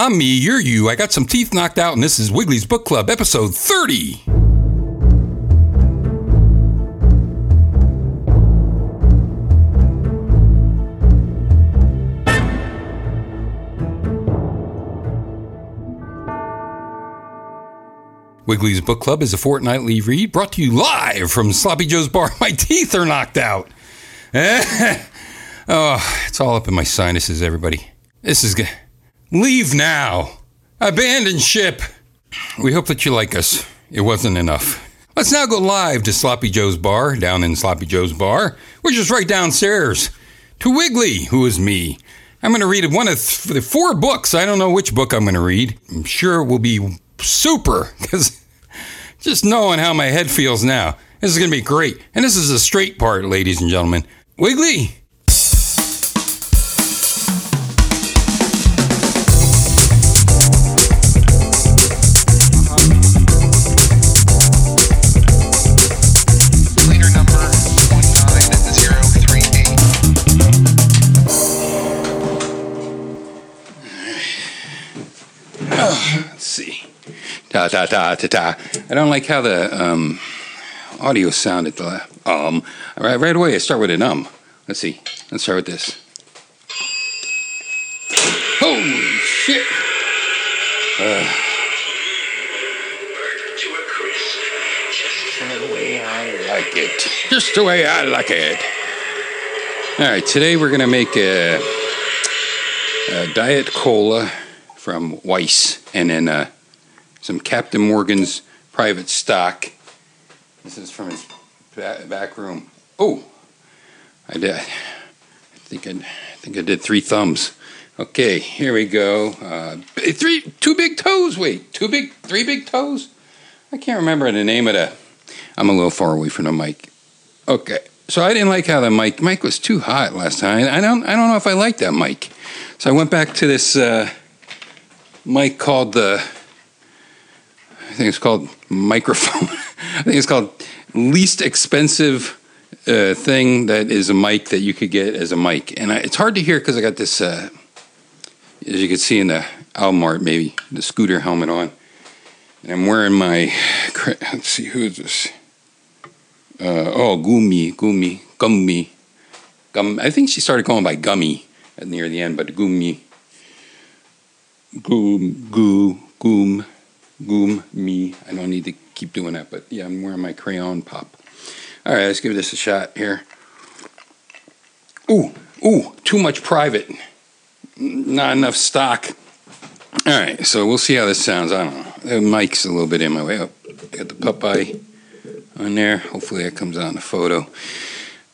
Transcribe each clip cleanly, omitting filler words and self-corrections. I'm me, you're you. I got some teeth knocked out, and this is Wiggly's Book Club, episode 30. Wiggly's Book Club is a fortnightly read brought to you live from Sloppy Joe's Bar. My teeth are knocked out. Oh, it's all up in my sinuses, everybody. This is good. Leave now. Abandon ship. We hope that you like us. It wasn't enough. Let's now go live to Sloppy Joe's Bar, down in Sloppy Joe's Bar, which is right downstairs, to Wiggly, who is me. I'm going to read one of the four books. I don't know which book I'm going to read. I'm sure it will be super, because just knowing how my head feels now, this is going to be great. And this is the straight part, ladies and gentlemen. Wiggly. I don't like how the audio sounded. The right away I start with an Let's see. Let's start with this. Holy shit! Just the way I like it. Just the way I like it. All right, today we're gonna make a diet cola from Weiss, and then some Captain Morgan's private stock. This is from his back room. Oh, I did. I think I did three thumbs. Okay, here we go. Two big toes. Wait, three big toes. I can't remember the name of the. I'm a little far away from the mic. Okay, so I didn't like how the mic was too hot last time. I don't know if I like that mic. So I went back to this mic called the. I think it's called microphone. I think it's called least expensive thing that is a mic that you could get as a mic. And it's hard to hear because I got this, as you can see in the album art, maybe, the scooter helmet on. And I'm wearing my, let's see, who is this? Gummy. Gum. I think she started going by Gummy near the end, but Gummy. Goom. Gummy. I don't need to keep doing that, but yeah, I'm wearing my crayon pop. All right, let's give this a shot here. Ooh, too much private. Not enough stock. All right, so we'll see how this sounds. I don't know. The mic's a little bit in my way. Oh, got the Popeye on there. Hopefully that comes out in the photo. All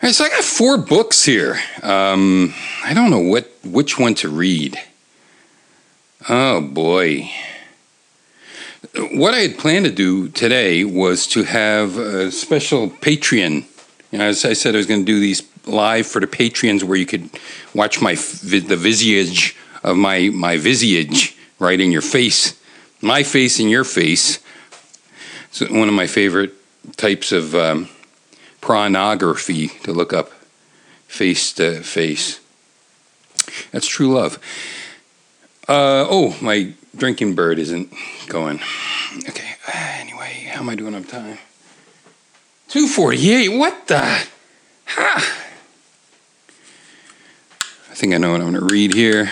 right, so I got four books here. I don't know which one to read. Oh, boy. What I had planned to do today was to have a special Patreon. You know, as I said, I was going to do these live for the Patreons where you could watch the visage of my visage right in your face. My face in your face. It's one of my favorite types of pornography to look up. Face to face. That's true love. My drinking bird isn't going. Okay, anyway, how am I doing on time? 2:48, what the? Ha! I think I know what I'm going to read here.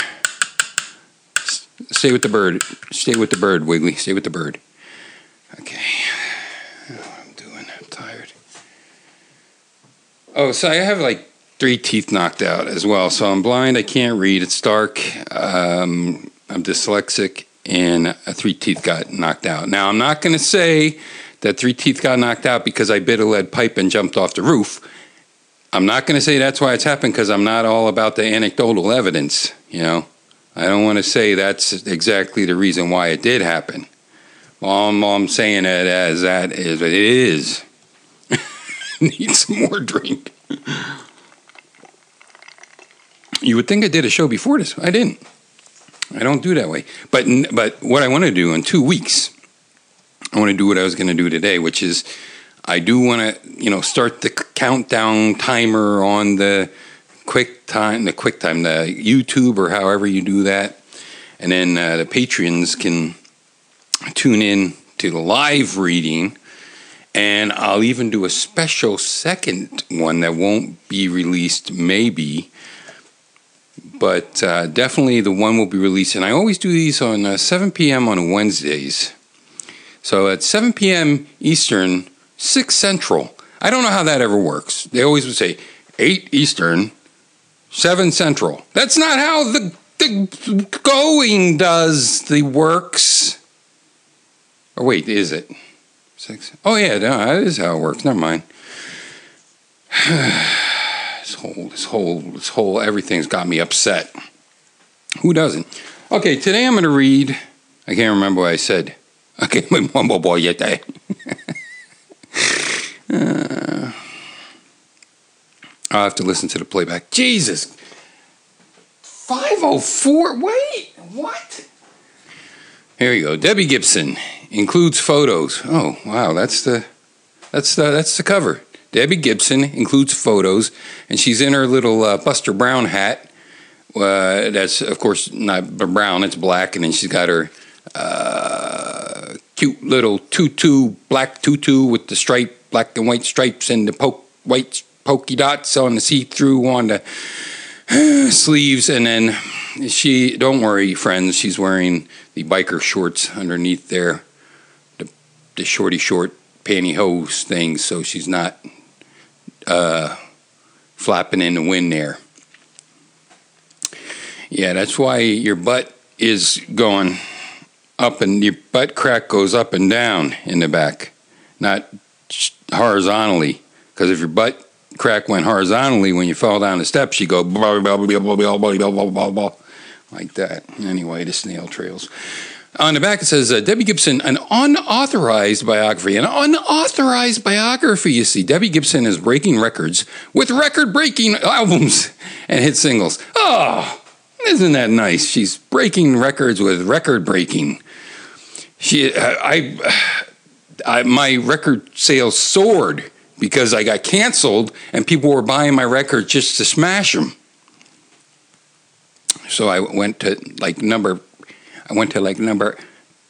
Stay with the bird. Stay with the bird, Wiggly. Stay with the bird. Okay. I don't know what I'm doing. I'm tired. Oh, so I have like three teeth knocked out as well. So I'm blind. I can't read. It's dark. I'm dyslexic. And three teeth got knocked out. Now, I'm not going to say that three teeth got knocked out because I bit a lead pipe and jumped off the roof. I'm not going to say that's why it's happened because I'm not all about the anecdotal evidence, you know. I don't want to say that's exactly the reason why it did happen. All I'm saying it as that is it is. Need some more drink. You would think I did a show before this. I didn't. I don't do that way. But what I want to do in 2 weeks, I want to do what I was going to do today, which is I do want to, you know, start the countdown timer on the QuickTime, the YouTube or however you do that. And then the patrons can tune in to the live reading. And I'll even do a special second one that won't be released, maybe. But definitely the one will be released. And I always do these on 7 p.m. on Wednesdays. So at 7 p.m. Eastern, 6 Central. I don't know how that ever works. They always would say 8 Eastern, 7 Central. That's not how the going does the works. Or wait, is it? Six. Oh, yeah, no, that is how it works. Never mind. This whole everything's got me upset. Who doesn't? Okay, today I'm going to read. I can't remember what I said. Okay, my mumble boy yet. I'll have to listen to the playback. Jesus. 504. Wait, what? Here you go. Debbie Gibson includes photos. Oh, wow, that's the cover. Debbie Gibson includes photos, and she's in her little Buster Brown hat. That's, of course, not brown, it's black, and then she's got her cute little tutu, black tutu with the stripe, black and white stripes and the white polka dots on the see-through on the sleeves, and then she, don't worry, friends, she's wearing the biker shorts underneath there, the shorty short pantyhose thing, so she's not flapping in the wind there. Yeah, that's why your butt is going up and your butt crack goes up and down in the back, not horizontally, because if your butt crack went horizontally when you fell down the steps, you go blah, blah, blah, blah, blah, blah, blah, blah, blah. Like that. Anyway, the snail trails. On the back it says, Debbie Gibson, an unauthorized biography. An unauthorized biography, you see. Debbie Gibson is breaking records with record-breaking albums and hit singles. Oh, isn't that nice? She's breaking records with record-breaking. She, my record sales soared because I got canceled and people were buying my records just to smash them. So I went to number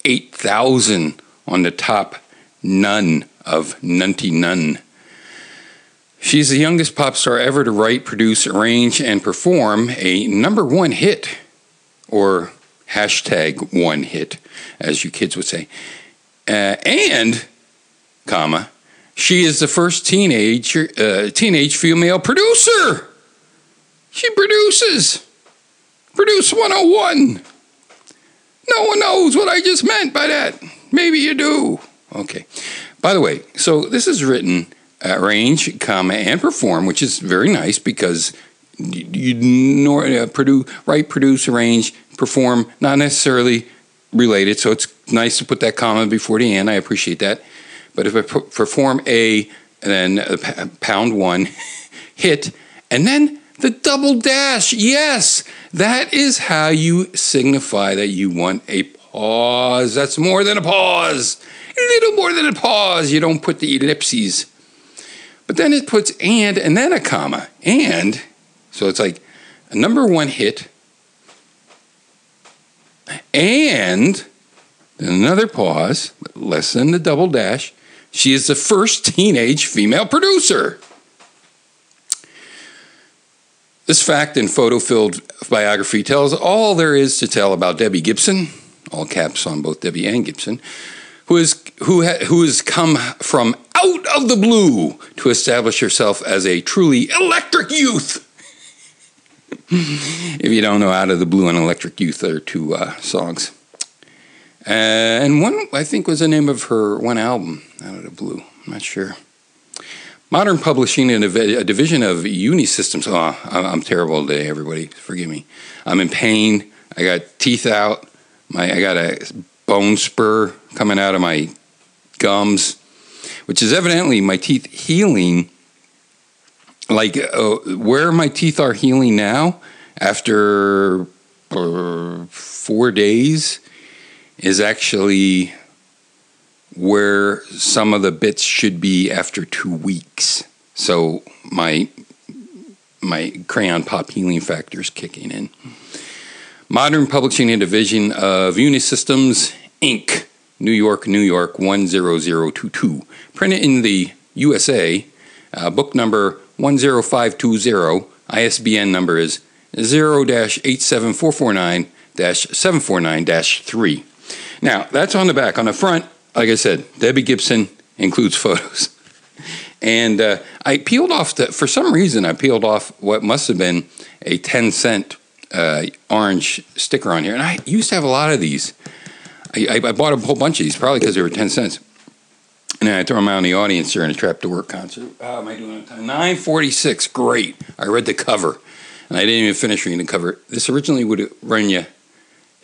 8,000 on the top nun of Nunty Nun. She's the youngest pop star ever to write, produce, arrange, and perform a number one hit, or hashtag one hit, as you kids would say. And she is the first teenage female producer. She produces. Produce 101. No one knows what I just meant by that. Maybe you do. Okay. By the way, so this is written, arrange, and perform, which is very nice because you write, produce, arrange, perform, not necessarily related. So it's nice to put that comma before the end. I appreciate that. But if I perform a, and then a pound one, hit, and then the double dash, yes, that is how you signify that you want a pause. That's more than a pause. A little more than a pause. You don't put the ellipses. But then it puts and then a comma. And, so it's like a number one hit, and then another pause, less than the double dash. She is the first teenage female producer. This fact and photo-filled biography tells all there is to tell about Debbie Gibson, all caps on both Debbie and Gibson, who has come from out of the blue to establish herself as a truly electric youth. If you don't know, Out of the Blue and Electric Youth are two songs. And one, I think, was the name of her one album, Out of the Blue. I'm not sure. Modern Publishing, a division of Unisystems. Oh, I'm terrible today, everybody. Forgive me. I'm in pain. I got teeth out. I got a bone spur coming out of my gums, which is evidently my teeth healing. Like, where my teeth are healing now after 4 days is actually where some of the bits should be after 2 weeks. So my Crayon Pop healing factor is kicking in. Modern Publishing, a division of Unisystems, Inc., New York, New York, 10022. Printed in the USA, book number 10520, ISBN number is 0-87449-749-3. Now, that's on the back. On the front, like I said, Debbie Gibson includes photos. And I peeled off, for some reason, I peeled off what must have been a 10-cent orange sticker on here. And I used to have a lot of these. I bought a whole bunch of these, probably because they were 10 cents. And then I threw them out in the audience during a Trap to Work concert. How am I doing on time? 9:46. Great. I read the cover. And I didn't even finish reading the cover. This originally would run you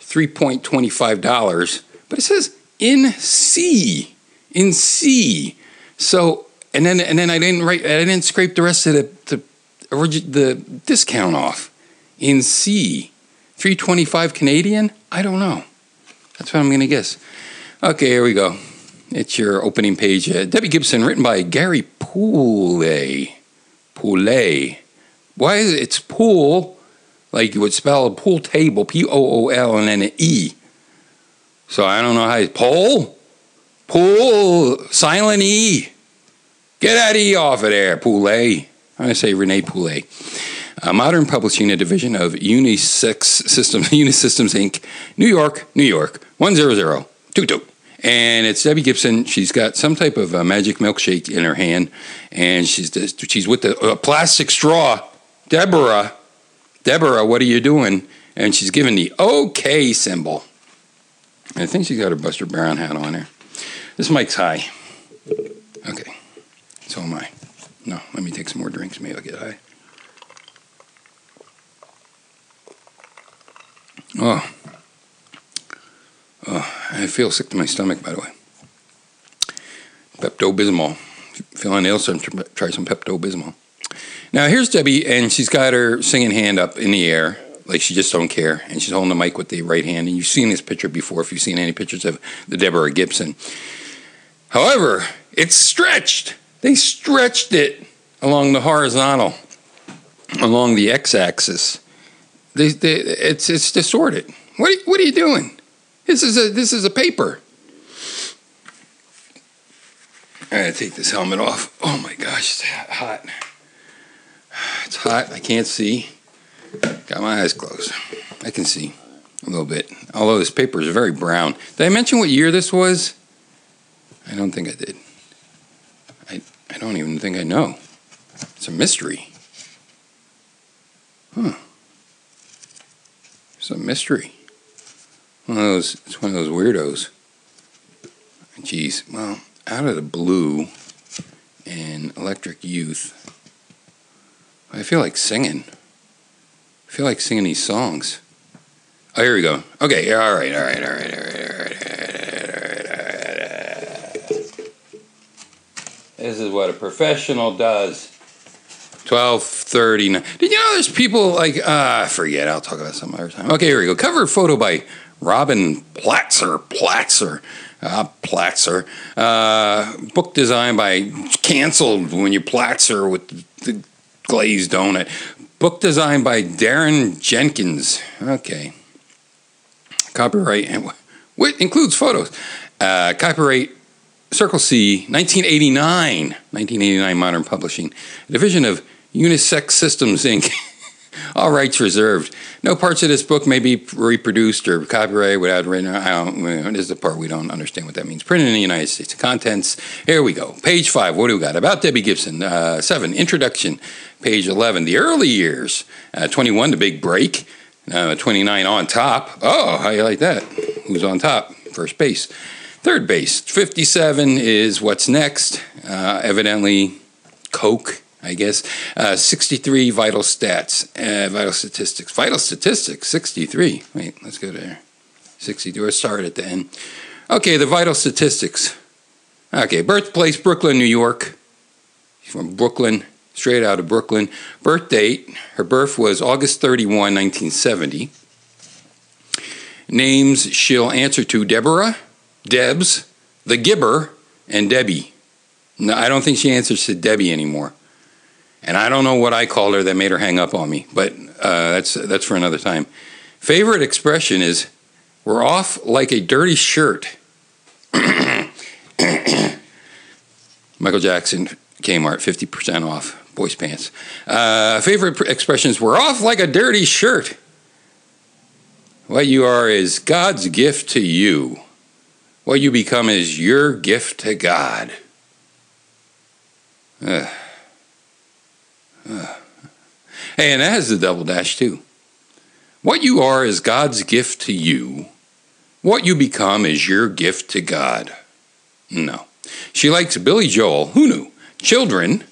$3.25, but it says in C. So, and then I didn't scrape the rest of the discount off. In C, $3.25 Canadian. I don't know. That's what I'm going to guess. Okay, here we go. It's your opening page. Debbie Gibson, written by Gary Poole. Poole. Why is it? It's pool, like you would spell a pool table, P-O-O-L, and then an E. So I don't know how it's pool, silent E. Get that E off of there, Poole. I'm going to say Renee Poole. Modern Publishing, a division of Unisystems, Inc., New York, New York, 10022. And it's Debbie Gibson. She's got some type of magic milkshake in her hand, and she's with a plastic straw. Deborah, what are you doing? And she's giving the OK symbol. And I think she's got her Buster Brown hat on there. This mic's high. Okay, so am I. No, let me take some more drinks. Maybe I'll get high. Oh, I feel sick to my stomach, by the way. Pepto-Bismol. Feeling ill, so try some Pepto-Bismol. Now, here's Debbie, and she's got her singing hand up in the air, like she just don't care, and she's holding the mic with the right hand, and you've seen this picture before if you've seen any pictures of the Deborah Gibson. However, it's stretched. They stretched it along the horizontal, along the x-axis. It's distorted. What are you doing? This is a paper. I gotta take this helmet off. Oh my gosh, it's hot. It's hot. I can't see. Got my eyes closed. I can see a little bit. Although this paper is very brown. Did I mention what year this was? I don't think I did. I don't even think I know. It's a mystery. Huh. It's a mystery. It's one of those weirdos. Geez, well, out of the blue in Electric Youth, I feel like singing. I feel like singing these songs. Oh, here we go. Okay, all right. This is what a professional does. 12:39. Did you know there's people like, forget, I'll talk about some other time. Okay, here we go. Cover photo by Robin Platzer. Book design by, canceled when you Platzer with the glazed donut. Book design by Darren Jenkins. Okay. Copyright, and what includes photos. Copyright, Circle C, 1989. 1989 Modern Publishing. A division of Unisystems, Inc. All rights reserved. No parts of this book may be reproduced or copyrighted without written. This is the part we don't understand what that means. Printed in the United States. Contents. Here we go. Page 5. What do we got? About Debbie Gibson. 7. Introduction. Page 11. The early years. 21. The big break. 29. On top. Oh, how you like that? Who's on top? First base. Third base. 57 is what's next. Evidently, coke. I guess, 63 vital statistics, 63, wait, let's go there, 63, I started at the end, okay, the vital statistics, okay, birthplace, Brooklyn, New York, she's from Brooklyn, straight out of Brooklyn, birth date, her birth was August 31, 1970, names she'll answer to, Deborah, Debs, the Gibber, and Debbie. No, I don't think she answers to Debbie anymore. And I don't know what I called her that made her hang up on me, but that's for another time. Favorite expression is, we're off like a dirty shirt. Michael Jackson, Kmart, 50% off. Boys' pants. Favorite expressions, we're off like a dirty shirt. What you are is God's gift to you. What you become is your gift to God. Hey, and that has the double dash too. What you are is God's gift to you. What you become is your gift to God. No. She likes Billy Joel. Who knew? Children.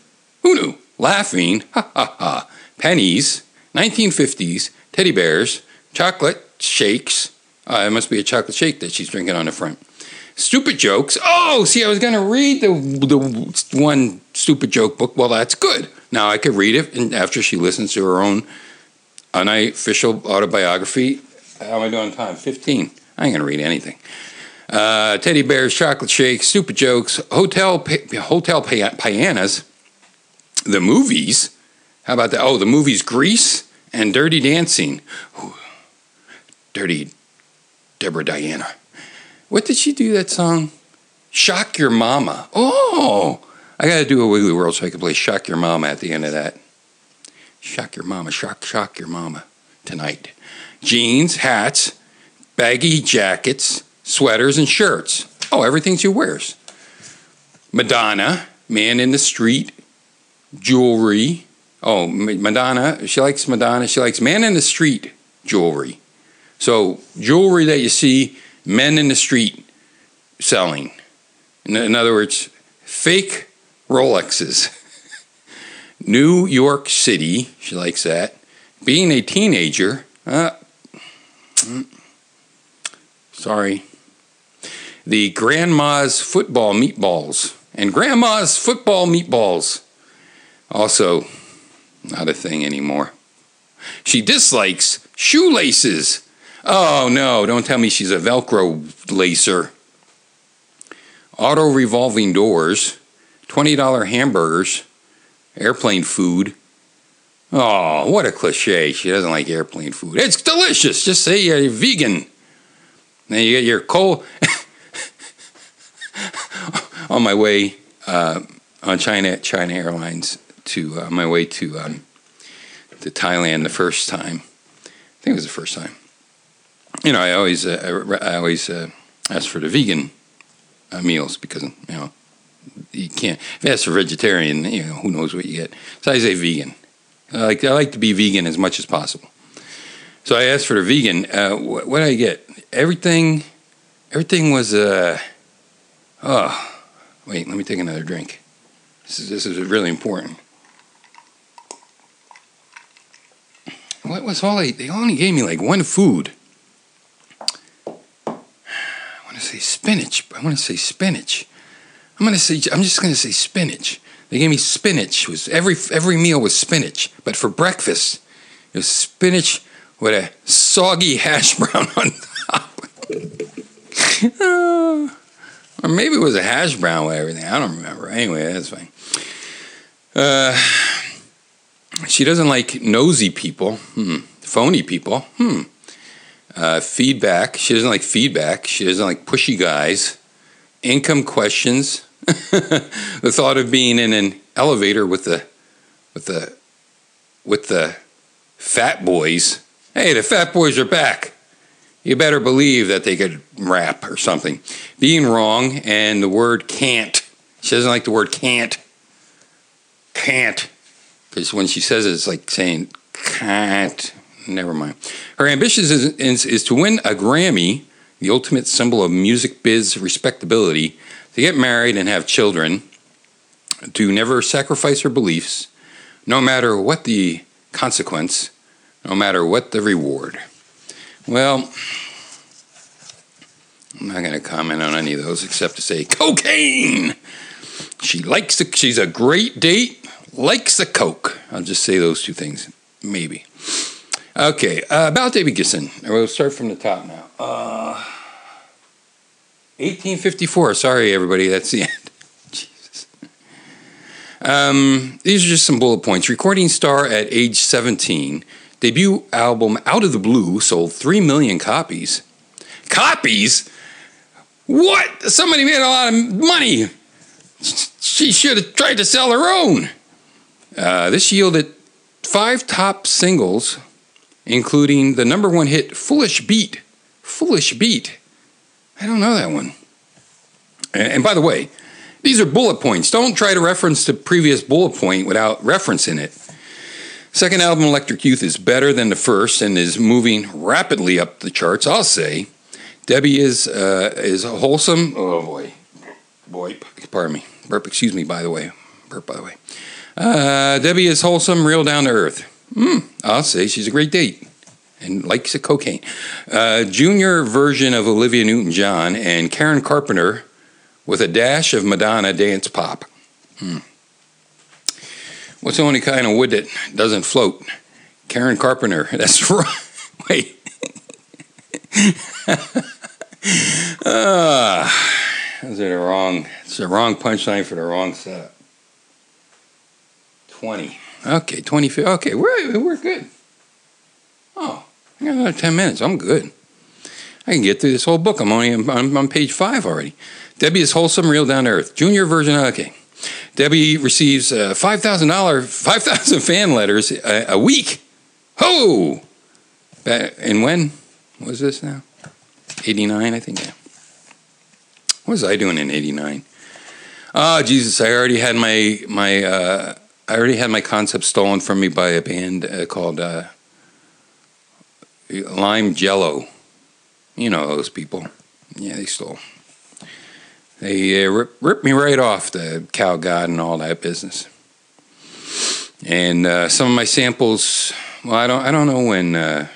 Who knew? Laughing, ha ha ha, pennies, 1950s, teddy bears, chocolate shakes. It must be a chocolate shake that she's drinking on the front. Stupid jokes. Oh, see, I was going to read the one stupid joke book. Well, that's good. Now I could read it, and after she listens to her own unofficial autobiography. How am I doing on time? 15. I ain't going to read anything. Teddy bears, chocolate shakes, stupid jokes, hotel pianas. The movies, how about that? Oh, the movies Grease and Dirty Dancing. Ooh. Dirty Deborah Diana. What did she do that song? Shock Your Mama. Oh, I got to do a Wiggly World so I can play Shock Your Mama at the end of that. Shock Your Mama, shock your mama tonight. Jeans, hats, baggy jackets, sweaters, and shirts. Oh, everything she wears. Madonna, Man in the Street. Jewelry. Oh, Madonna. She likes Madonna. She likes Man in the Street jewelry. So jewelry that you see men in the street selling. In other words, fake Rolexes. New York City. She likes that. Being a teenager. Sorry. The grandma's football meatballs. And grandma's football meatballs. Also, not a thing anymore. She dislikes shoelaces. Oh, no, don't tell me she's a Velcro lacer. Auto revolving doors, $20 hamburgers, airplane food. Oh, what a cliche. She doesn't like airplane food. It's delicious. Just say you're vegan. Then you get your cold. On my way on China Airlines. On my way to Thailand the first time. I think it was the first time. You know, I always ask for the vegan meals because, you know, you can't. If you ask for vegetarian, you know, who knows what you get. So I say vegan. I like to be vegan as much as possible. So I asked for the vegan. What did I get? Everything was, oh, wait, let me take another drink. This is really important. What was all they only gave me like one food. I want to say spinach. I'm just going to say spinach. They gave me spinach. Was every meal was spinach, but for breakfast it was spinach with a soggy hash brown on top. Or maybe it was a hash brown with everything. I don't remember. Anyway, that's fine. She doesn't like nosy people. Phony people. Feedback. She doesn't like feedback. She doesn't like pushy guys. Income questions. The thought of being in an elevator with the fat boys. Hey, the fat boys are back. You better believe that they could rap or something. Being wrong and the word can't. She doesn't like the word can't. Can't. Because when she says it, it's like saying can't. Never mind. Her ambition is to win a Grammy, the ultimate symbol of music biz respectability, to get married and have children, to never sacrifice her beliefs, no matter what the consequence, no matter what the reward. Well, I'm not going to comment on any of those except to say cocaine. She's a great date, likes the coke. I'll just say those two things, maybe. Okay, about Debbie Gibson. We'll start from the top now. 1854. Sorry, everybody, that's the end. Jesus. These are just some bullet points. Recording star at age 17. debut album Out of the Blue sold 3 million copies. Copies? What? Somebody made a lot of money. She should have tried to sell her own. This yielded 5 top singles, including the number one hit Foolish Beat. Foolish Beat. I don't know that one. And by the way, these are bullet points. Don't try to reference the previous bullet point without referencing it. Second album, Electric Youth, is better than the first and is moving rapidly up the charts, I'll say. Debbie is wholesome. Oh, boy. Pardon me. Burp, excuse me, by the way. Burp, by the way. Debbie is wholesome, real down to earth. I'll say she's a great date and likes the cocaine. Junior version of Olivia Newton-John and Karen Carpenter with a dash of Madonna dance pop. What's the only kind of wood that doesn't float? Karen Carpenter. That's right. Wait. It's the wrong punchline for the wrong setup. 20. Okay, 25. Okay, we're good. Oh, I got another 10 minutes. I'm good. I can get through this whole book. I'm on page 5 already. Debbie is wholesome, real down to earth. Junior version. Okay. Debbie receives $5,000 fan letters a week. Ho! And when was this now? 89, I think. Yeah. What was I doing in 89? Oh, Jesus! I already had my concept stolen from me by a band called Lime Jello. You know those people. Yeah, they stole. They ripped me right off, the cow god and all that business. And some of my samples. Well, I don't know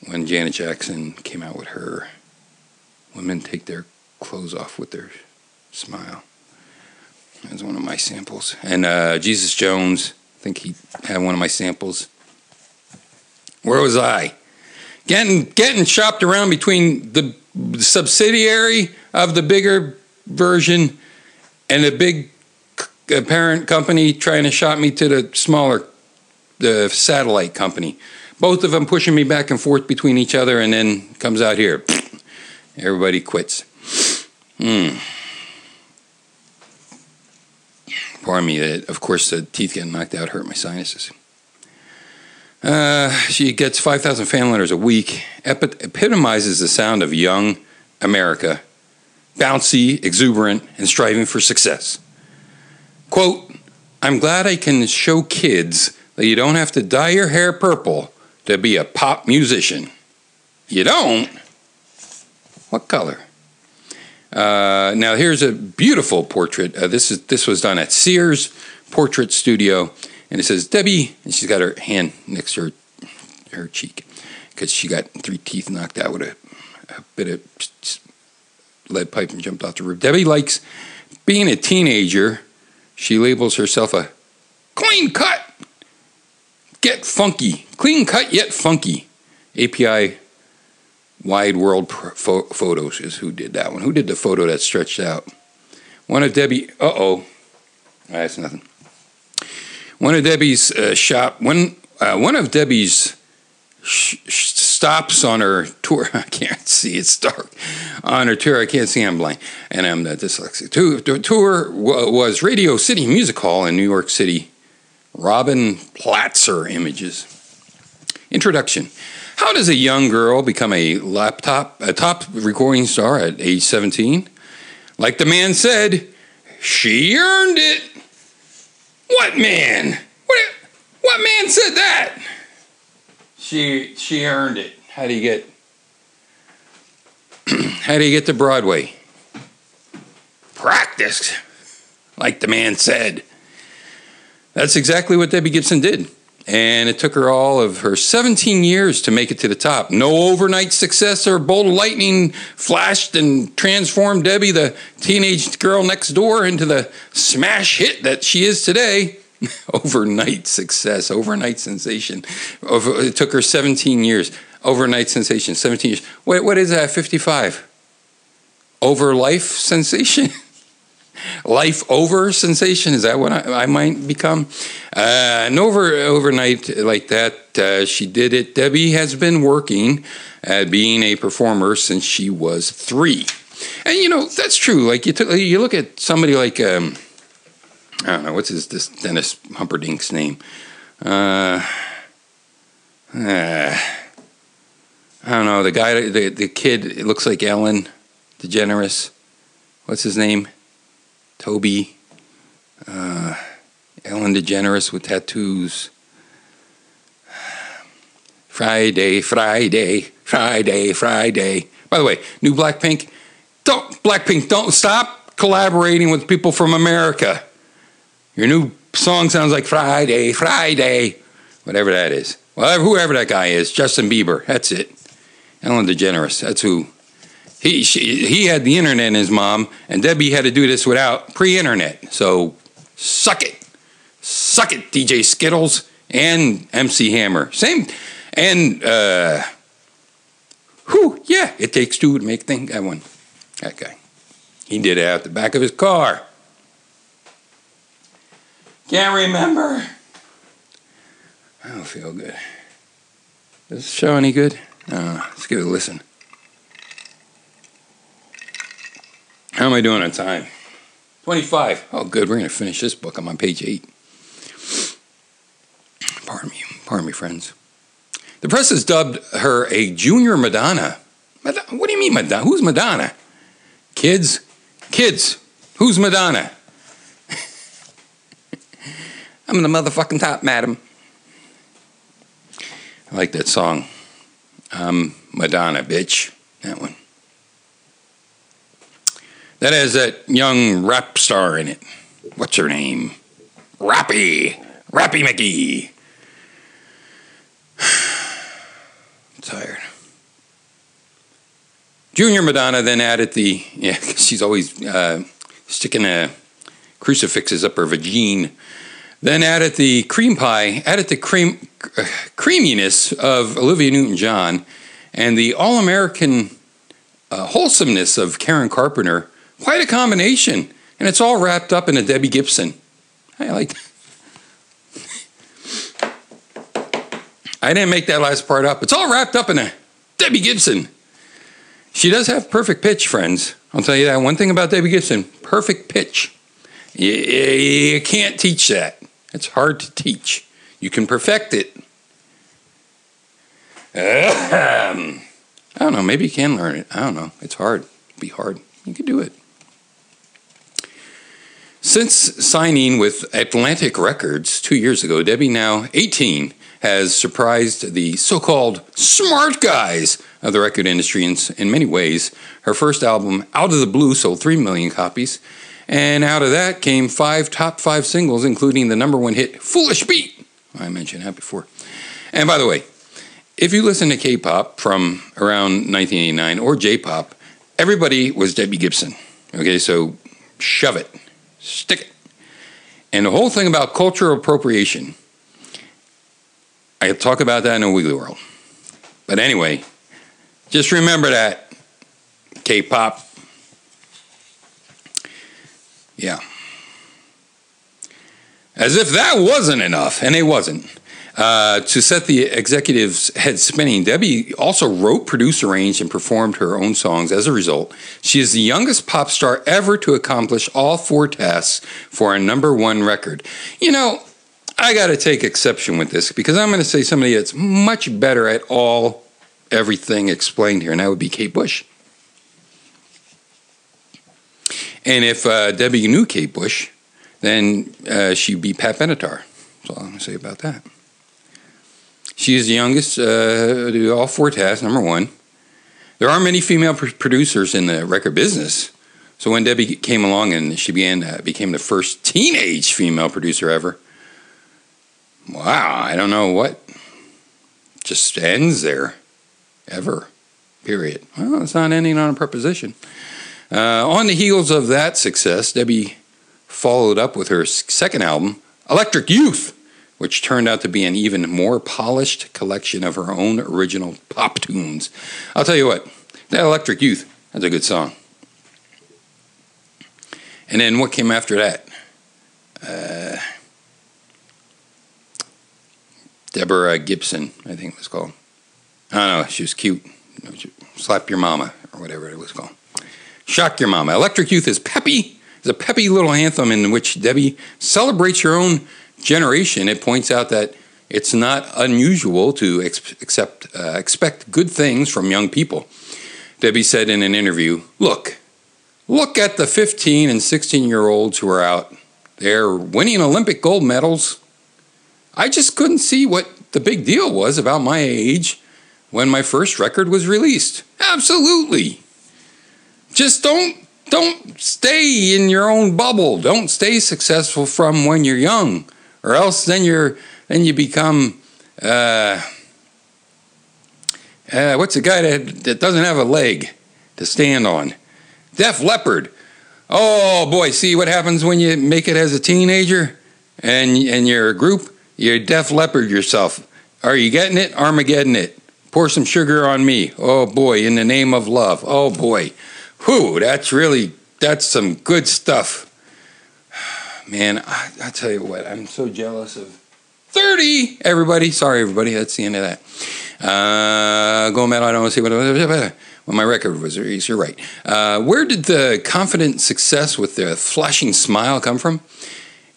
when Janet Jackson came out with her "Women Take Their Clothes Off with Their Smile." That was one of my samples. And Jesus Jones, I think he had one of my samples. Where was I? Getting shopped around between the subsidiary of the bigger version and the big parent company trying to shop me to the smaller satellite company. Both of them pushing me back and forth between each other, and then comes out here. Everybody quits. Pardon me. Of course, the teeth getting knocked out hurt my sinuses. She gets 5,000 fan letters a week. Epitomizes the sound of young America. Bouncy, exuberant, and striving for success. Quote, "I'm glad I can show kids that you don't have to dye your hair purple to be a pop musician." You don't? What color? Now here's a beautiful portrait. This was done at Sears Portrait Studio, and it says Debbie, and she's got her hand next to her cheek because she got 3 teeth knocked out with a bit of lead pipe and jumped off the roof. Debbie likes being a teenager. She labels herself a clean cut, get funky, clean cut yet funky. API. Wide World Photos is who did that one. Who did the photo that stretched out? One of Debbie... Uh-oh. That's nothing. One of Debbie's shop... One of Debbie's stops on her tour... I can't see. It's dark. On her tour. I can't see. I'm blind. And I'm dyslexic. The tour was Radio City Music Hall in New York City. Robin Platzer images. Introduction. How does a young girl become a top recording star at age 17? Like the man said, she earned it. What man? What man said that? She earned it. How do you get to Broadway? Practice, like the man said. That's exactly what Debbie Gibson did. And it took her all of her 17 years to make it to the top. No overnight success or bolt of lightning flashed and transformed Debbie, the teenage girl next door, into the smash hit that she is today. Overnight success, overnight sensation. It took her 17 years. Overnight sensation, 17 years. What is that, 55? Over life sensation? Life over sensation, is that what I might become? An overnight like that she did it. Debbie has been working at being a performer since she was 3. And, you know, that's true. Like, you look at somebody like, I don't know, what's this Dennis Humperdink's name? I don't know, the kid, it looks like Ellen DeGeneres. What's his name? Toby. Ellen DeGeneres with tattoos. Friday. By the way, new Blackpink. Blackpink, don't stop collaborating with people from America. Your new song sounds like Friday. Whatever that is. Well, whoever that guy is, Justin Bieber, that's it. Ellen DeGeneres, that's who. He had the internet in his mom, and Debbie had to do this without pre-internet. So, suck it. Suck it, DJ Skittles and MC Hammer. Same. And, yeah, It Takes Two to Make Things. That one. That guy. He did it out the back of his car. Can't remember. I don't feel good. Is this show any good? Let's give it a listen. How am I doing on time? 25. Oh, good. We're going to finish this book. I'm on page 8. Pardon me, friends. The press has dubbed her a junior Madonna. What do you mean, Madonna? Who's Madonna? Kids, who's Madonna? I'm the motherfucking top, madam. I like that song. Madonna, bitch. That one. That has that young rap star in it. What's her name? Rappy Mickey. I'm tired. Junior Madonna then added the, cause she's always sticking crucifixes up her vagine. Then added the creaminess of Olivia Newton-John and the all-American wholesomeness of Karen Carpenter. Quite a combination. And it's all wrapped up in a Debbie Gibson. I like that. I didn't make that last part up. It's all wrapped up in a Debbie Gibson. She does have perfect pitch, friends. I'll tell you that. One thing about Debbie Gibson, perfect pitch. You can't teach that. It's hard to teach. You can perfect it. I don't know. Maybe you can learn it. I don't know. It's hard. It'd be hard. You can do it. Since signing with Atlantic Records 2 years ago, Debbie, now 18, has surprised the so-called smart guys of the record industry in many ways. Her first album, Out of the Blue, sold 3 million copies. And out of that came 5 top 5 singles, including the #1 hit, Foolish Beat. I mentioned that before. And by the way, if you listen to K-pop from around 1989 or J-pop, everybody was Debbie Gibson. Okay, so shove it. Stick it. And the whole thing about cultural appropriation, I talk about that in a Wiggly World. But anyway, just remember that. K-pop. Yeah. As if that wasn't enough, and it wasn't. To set the executive's head spinning, Debbie also wrote, produced, arranged, and performed her own songs. As a result, she is the youngest pop star ever to accomplish all 4 tasks for a #1 record. You know, I got to take exception with this, because I'm going to say somebody that's much better at everything explained here, and that would be Kate Bush. And if Debbie knew Kate Bush, then she'd be Pat Benatar. That's all I'm going to say about that. She is the youngest to do all 4 tasks, #1. There are many female producers in the record business. So when Debbie came along and she became the first teenage female producer ever, wow, I don't know what just ends there. Ever. Period. Well, it's not ending on a preposition. On the heels of that success, Debbie followed up with her second album, Electric Youth, which turned out to be an even more polished collection of her own original pop tunes. I'll tell you what, that Electric Youth, that's a good song. And then what came after that? Deborah Gibson, I think it was called. I don't know, she was cute. Slap Your Mama, or whatever it was called. Shock Your Mama. Electric Youth is a peppy little anthem in which Debbie celebrates her own generation. It points out that it's not unusual to expect good things from young people. Debbie said in an interview, Look at the 15 and 16-year-olds who are out. They're winning Olympic gold medals. I just couldn't see what the big deal was about my age when my first record was released. Absolutely. Just don't stay in your own bubble. Don't stay successful from when you're young, or else then you become what's the guy that doesn't have a leg to stand on? Def Leppard. Oh boy, see what happens when you make it as a teenager and you're a group? You're Def Leppard yourself. Are you getting it? Armageddon it. Pour some sugar on me. Oh boy, in the name of love. Oh boy. Whew, that's some good stuff. Man, I tell you what, I'm so jealous of 30, everybody. Sorry, everybody, that's the end of that. Going back, I don't want to see what... Well, my record was released, you're right. Where did the confident success with the flashing smile come from?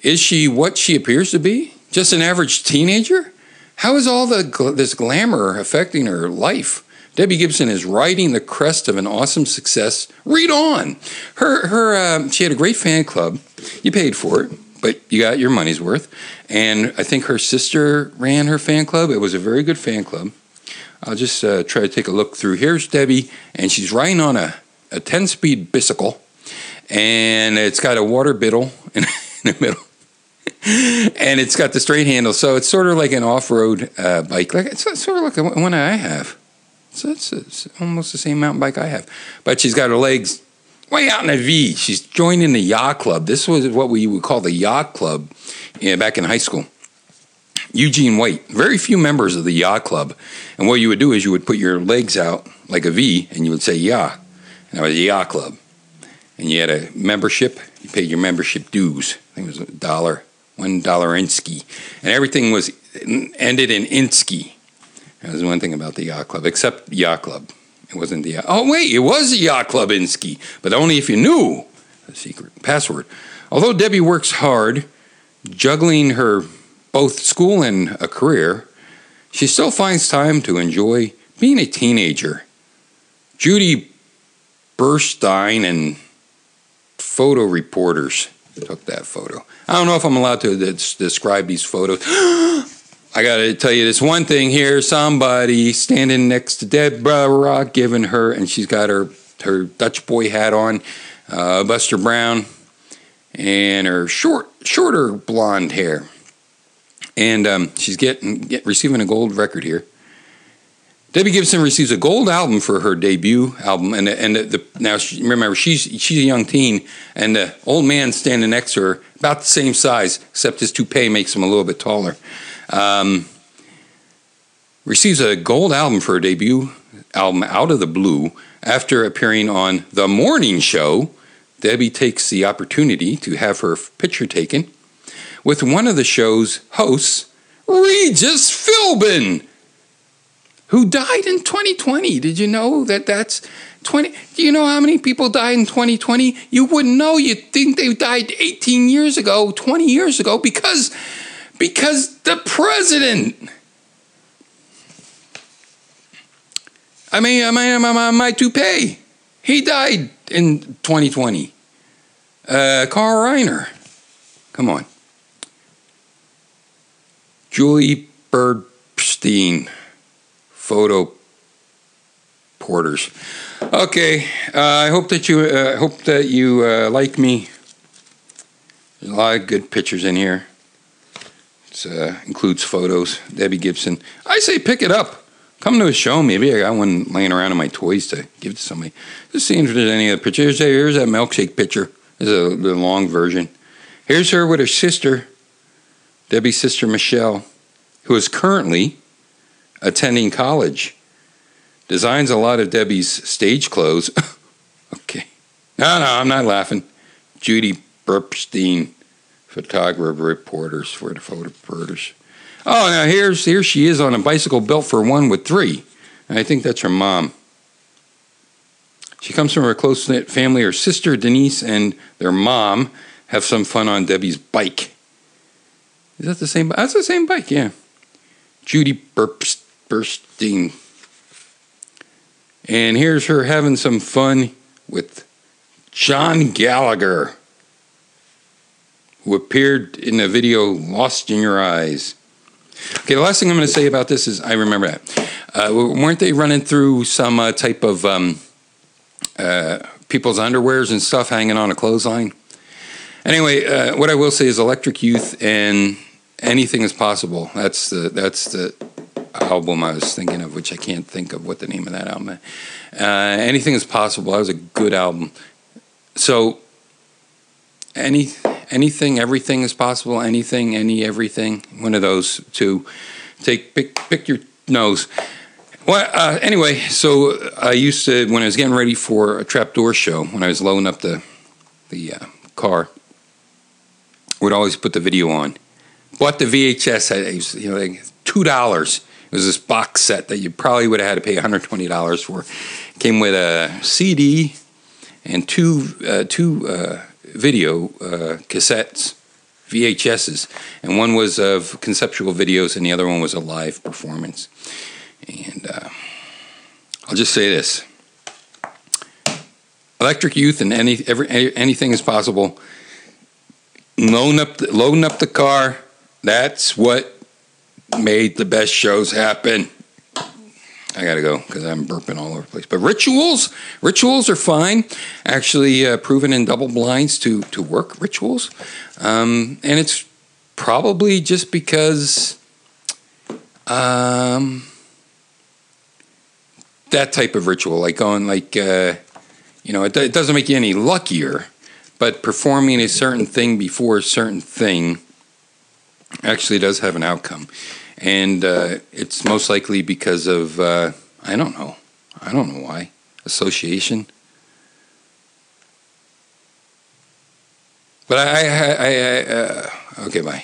Is she what she appears to be? Just an average teenager? How is all this glamour affecting her life? Debbie Gibson is riding the crest of an awesome success. Read on. She had a great fan club. You paid for it, but you got your money's worth. And I think her sister ran her fan club. It was a very good fan club. I'll just try to take a look through. Here's Debbie, and she's riding on a 10-speed bicycle, and it's got a water biddle in the middle, and it's got the straight handle, so it's sort of like an off-road bike. It's sort of like the one I have. So it's almost the same mountain bike I have. But she's got her legs way out in a V. She's joining the yacht club. This was what we would call the yacht club back in high school. Eugene White, very few members of the Yah Club. And what you would do is you would put your legs out like a V and you would say Yah. And that was Yah Club. And you had a membership. You paid your membership dues. I think it was $1, $1 Insky. And everything was ended in Insky. That was one thing about the Yah Club, except Yah Club. It wasn't the Yah. Oh, wait, it was the Yah Club Insky, but only if you knew the secret password. Although Debbie works hard, juggling her both school and a career, she still finds time to enjoy being a teenager. Judy Bernstein and photo reporters took that photo. I don't know if I'm allowed to describe these photos. I got to tell you this one thing here. Somebody standing next to Deborah giving her, and she's got her Dutch boy hat on, Buster Brown, and her shorter blonde hair. And she's receiving a gold record here. Debbie Gibson receives a gold album for her debut album, remember she's a young teen, and the old man standing next to her about the same size, except his toupee makes him a little bit taller. Receives a gold album for her debut album, Out of the Blue, after appearing on The Morning Show. Debbie takes the opportunity to have her picture taken with one of the show's hosts, Regis Philbin, who died in 2020. Did you know that that's 20? Do you know how many people died in 2020? You wouldn't know. You'd think they died 18 years ago, 20 years ago, because the president. I mean, my toupee. He died in 2020. Carl Reiner. Come on. Julie Bernstein, photo porters. Okay, I hope that you like me. There's a lot of good pictures in here. It includes photos. Debbie Gibson. I say pick it up. Come to a show. Maybe I got one laying around in my toys to give to somebody. Just seeing if there's any other pictures. Here's that milkshake picture. This is the long version. Here's her with her sister. Debbie's sister, Michelle, who is currently attending college, designs a lot of Debbie's stage clothes. Okay. No, I'm not laughing. Judy Bernstein, photographer, reporters for the photo reporters. Oh, now here she is on a bicycle built for one with three. And I think that's her mom. She comes from her close-knit family. Her sister, Denise, and their mom have some fun on Debbie's bike. Is that the same bike? That's the same bike, yeah. Judy Bernstein. And here's her having some fun with John Gallagher, who appeared in the video Lost in Your Eyes. Okay, the last thing I'm going to say about this is I remember that. Weren't they running through some type of people's underwears and stuff hanging on a clothesline? Anyway, what I will say is Electric Youth and Anything is Possible. That's the album I was thinking of, which I can't think of what the name of that album is. Anything is Possible. That was a good album. So, anything, everything is possible. Anything, any, everything. One of those two. Pick your nose. Well, anyway, so I used to, when I was getting ready for a trapdoor show, when I was loading up the car, I would always put the video on. Bought the VHS. You know, like $2. It was this box set that you probably would have had to pay $120 for. It came with a CD and two video cassettes, VHSs, and one was of conceptual videos and the other one was a live performance. And I'll just say this. Electric Youth and Anything is Possible. Loading up the car, that's what made the best shows happen. I gotta go because I'm burping all over the place. But rituals are fine. Actually, proven in double blinds to work, rituals. And it's probably just because that type of ritual, like going, it doesn't make you any luckier, but performing a certain thing before a certain thing actually does have an outcome. And it's most likely because of, I don't know why. Association. But I okay, bye.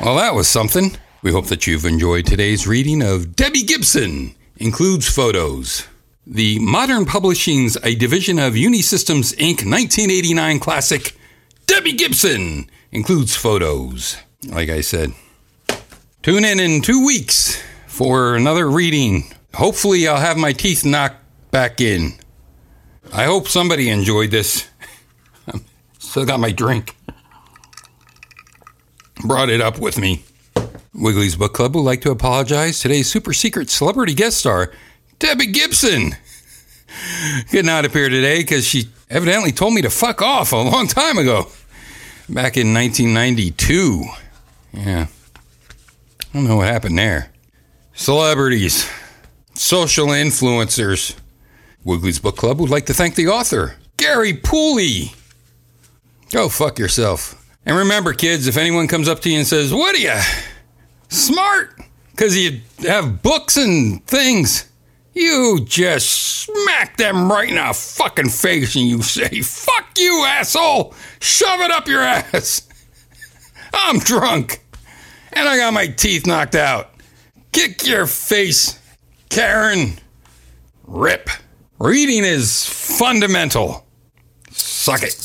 Well, that was something. We hope that you've enjoyed today's reading of Debbie Gibson, Includes Photos. The Modern Publishing's a division of Unisystems, Inc. 1989 classic, Debbie Gibson, Includes Photos. Like I said, tune in 2 weeks for another reading. Hopefully I'll have my teeth knocked back in. I hope somebody enjoyed this. Still got my drink. Brought it up with me. Wiggly's Book Club would like to apologize. Today's super secret celebrity guest star, Debbie Gibson, could not appear today because she evidently told me to fuck off a long time ago, back in 1992. Yeah. I don't know what happened there. Celebrities, social influencers. Wiggly's Book Club would like to thank the author, Gary Poole. Go fuck yourself. And remember, kids, if anyone comes up to you and says, "What are you? Smart? Because you have books and things," you just smack them right in the fucking face and you say, "Fuck you, asshole! Shove it up your ass! I'm drunk, and I got my teeth knocked out. Kick your face, Karen." Rip. Reading is fundamental. Suck it.